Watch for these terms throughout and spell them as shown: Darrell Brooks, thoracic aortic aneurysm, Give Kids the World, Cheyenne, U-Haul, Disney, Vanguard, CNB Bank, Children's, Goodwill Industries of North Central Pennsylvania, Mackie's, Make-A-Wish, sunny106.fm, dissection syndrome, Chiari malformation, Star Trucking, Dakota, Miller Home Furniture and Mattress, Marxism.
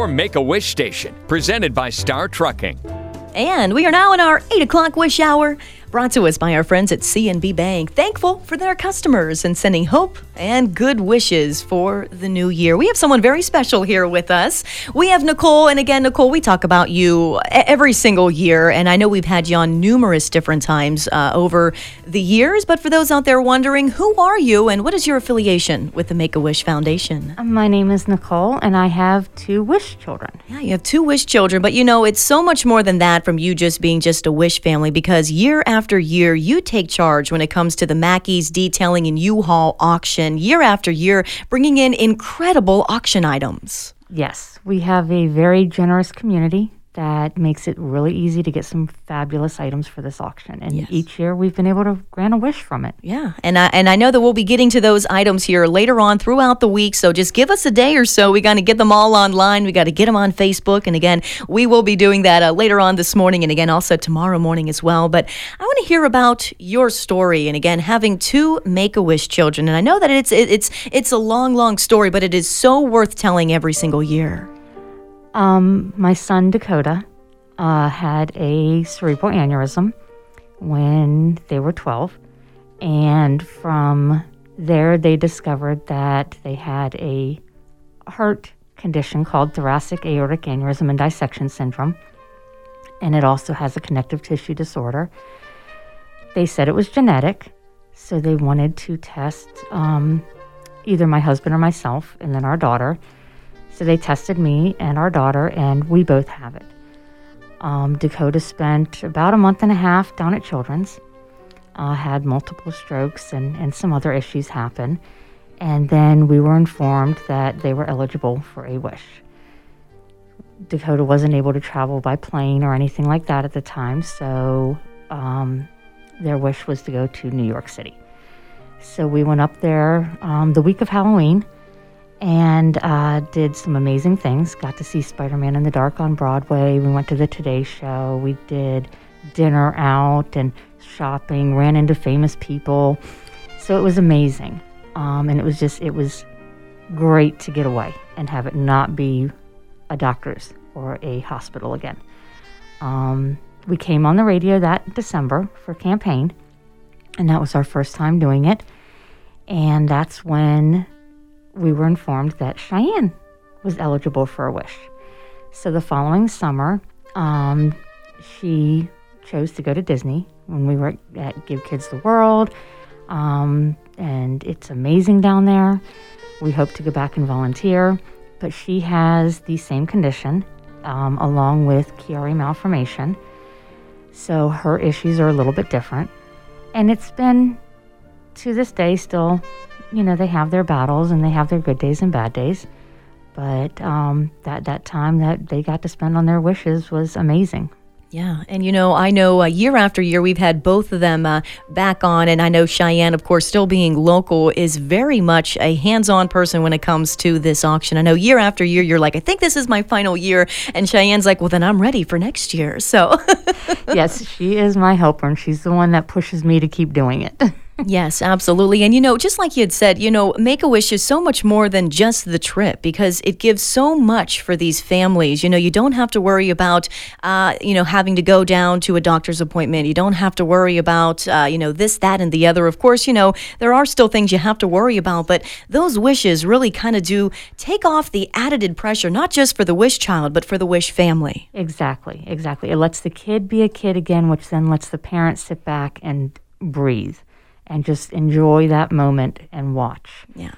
Or Make-A-Wish Station, presented by Star Trucking. And we are now in our 8 o'clock Wish Hour, brought to us by our friends at CNB Bank, thankful for their customers and sending hope and good wishes for the new year. We have someone very special here with us. We have Nicole, and again, Nicole, we talk about you every single year, and I know we've had you on numerous different times over the years, but for those out there wondering, who are you and what is your affiliation with the Make-A-Wish Foundation? My name is Nicole, and I have 2 Wish children. Yeah, you have 2 Wish children, but you know, it's so much more than that from you just being just a Wish family, because year after year, you take charge when it comes to the Mackie's detailing and U-Haul auction, year after year, bringing in incredible auction items. Yes, we have a very generous community that makes it really easy to get some fabulous items for this auction. And yes, each year we've been able to grant a wish from it. Yeah, and I know that we'll be getting to those items here later on throughout the week, so just give us a day or so. We got to get them all online. We got to get them on Facebook. And again, we will be doing that later on this morning, and again, also tomorrow morning as well. But I want to hear about your story. And again, having 2 Make-A-Wish children. And I know that it's a long, long story, but it is so worth telling every single year. My son, Dakota, had a cerebral aneurysm when they were 12. And from there, they discovered that they had a heart condition called thoracic aortic aneurysm and dissection syndrome. And it also has a connective tissue disorder. They said it was genetic, so they wanted to test either my husband or myself, and then our daughter. So they tested me and our daughter, and we both have it. Dakota spent about a month and a half down at Children's, had multiple strokes and some other issues happen. And then we were informed that they were eligible for a wish. Dakota wasn't able to travel by plane or anything like that at the time, so their wish was to go to New York City. So we went up there the week of Halloween, and did some amazing things. Got to see Spider-Man in the Dark on Broadway. We went to the Today Show. We did dinner out and shopping, ran into famous people. So it was amazing. And it was great to get away and have it not be a doctor's or a hospital again. We came on the radio that December for campaign, and that was our first time doing it. And that's when we were informed that Cheyenne was eligible for a wish. So the following summer, she chose to go to Disney when we were at Give Kids the World. And it's amazing down there. We hope to go back and volunteer. But she has the same condition, along with Chiari malformation. So her issues are a little bit different. And it's been, to this day still, you know, they have their battles and they have their good days and bad days. But that time that they got to spend on their wishes was amazing. Yeah, and you know, I know year after year we've had both of them back on, and I know Cheyenne, of course, still being local, is very much a hands-on person when it comes to this auction. I know year after year you're like, I think this is my final year, and Cheyenne's like, well, then I'm ready for next year, so. Yes, she is my helper, and she's the one that pushes me to keep doing it. Yes, absolutely. And, you know, just like you had said, you know, Make-A-Wish is so much more than just the trip, because it gives so much for these families. You know, you don't have to worry about, you know, having to go down to a doctor's appointment. You don't have to worry about, you know, this, that, and the other. Of course, you know, there are still things you have to worry about, but those wishes really kind of do take off the added pressure, not just for the wish child, but for the wish family. Exactly, exactly. It lets the kid be a kid again, which then lets the parents sit back and breathe and just enjoy that moment and watch. Yeah.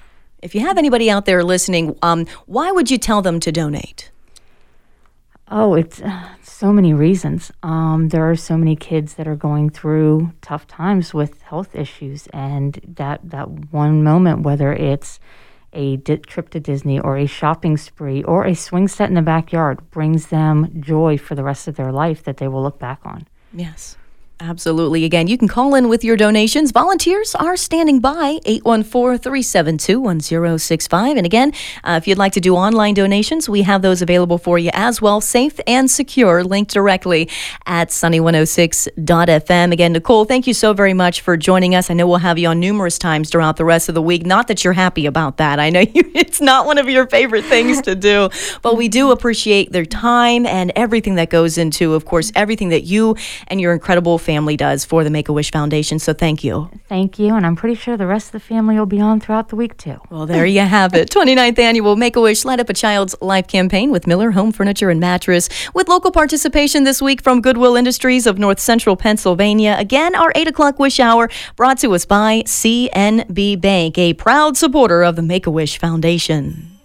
If you have anybody out there listening, why would you tell them to donate? Oh, it's so many reasons. There are so many kids that are going through tough times with health issues, and that one moment, whether it's a trip to Disney or a shopping spree or a swing set in the backyard, brings them joy for the rest of their life that they will look back on. Yes. Absolutely. Again, you can call in with your donations. Volunteers are standing by, 814-372-1065. And again, if you'd like to do online donations, we have those available for you as well. Safe and secure, linked directly at sunny106.fm. Again, Nicole, thank you so very much for joining us. I know we'll have you on numerous times throughout the rest of the week. Not that you're happy about that. I know it's not one of your favorite things to do, but we do appreciate their time and everything that goes into, of course, everything that you and your incredible family does for the Make-A-Wish Foundation. So thank you. Thank you. And I'm pretty sure the rest of the family will be on throughout the week too. Well, there you have it. 29th Annual Make-A-Wish Light Up a Child's Life campaign with Miller Home Furniture and Mattress, with local participation this week from Goodwill Industries of North Central Pennsylvania. Again, our 8 o'clock Wish Hour brought to us by CNB Bank, a proud supporter of the Make-A-Wish Foundation.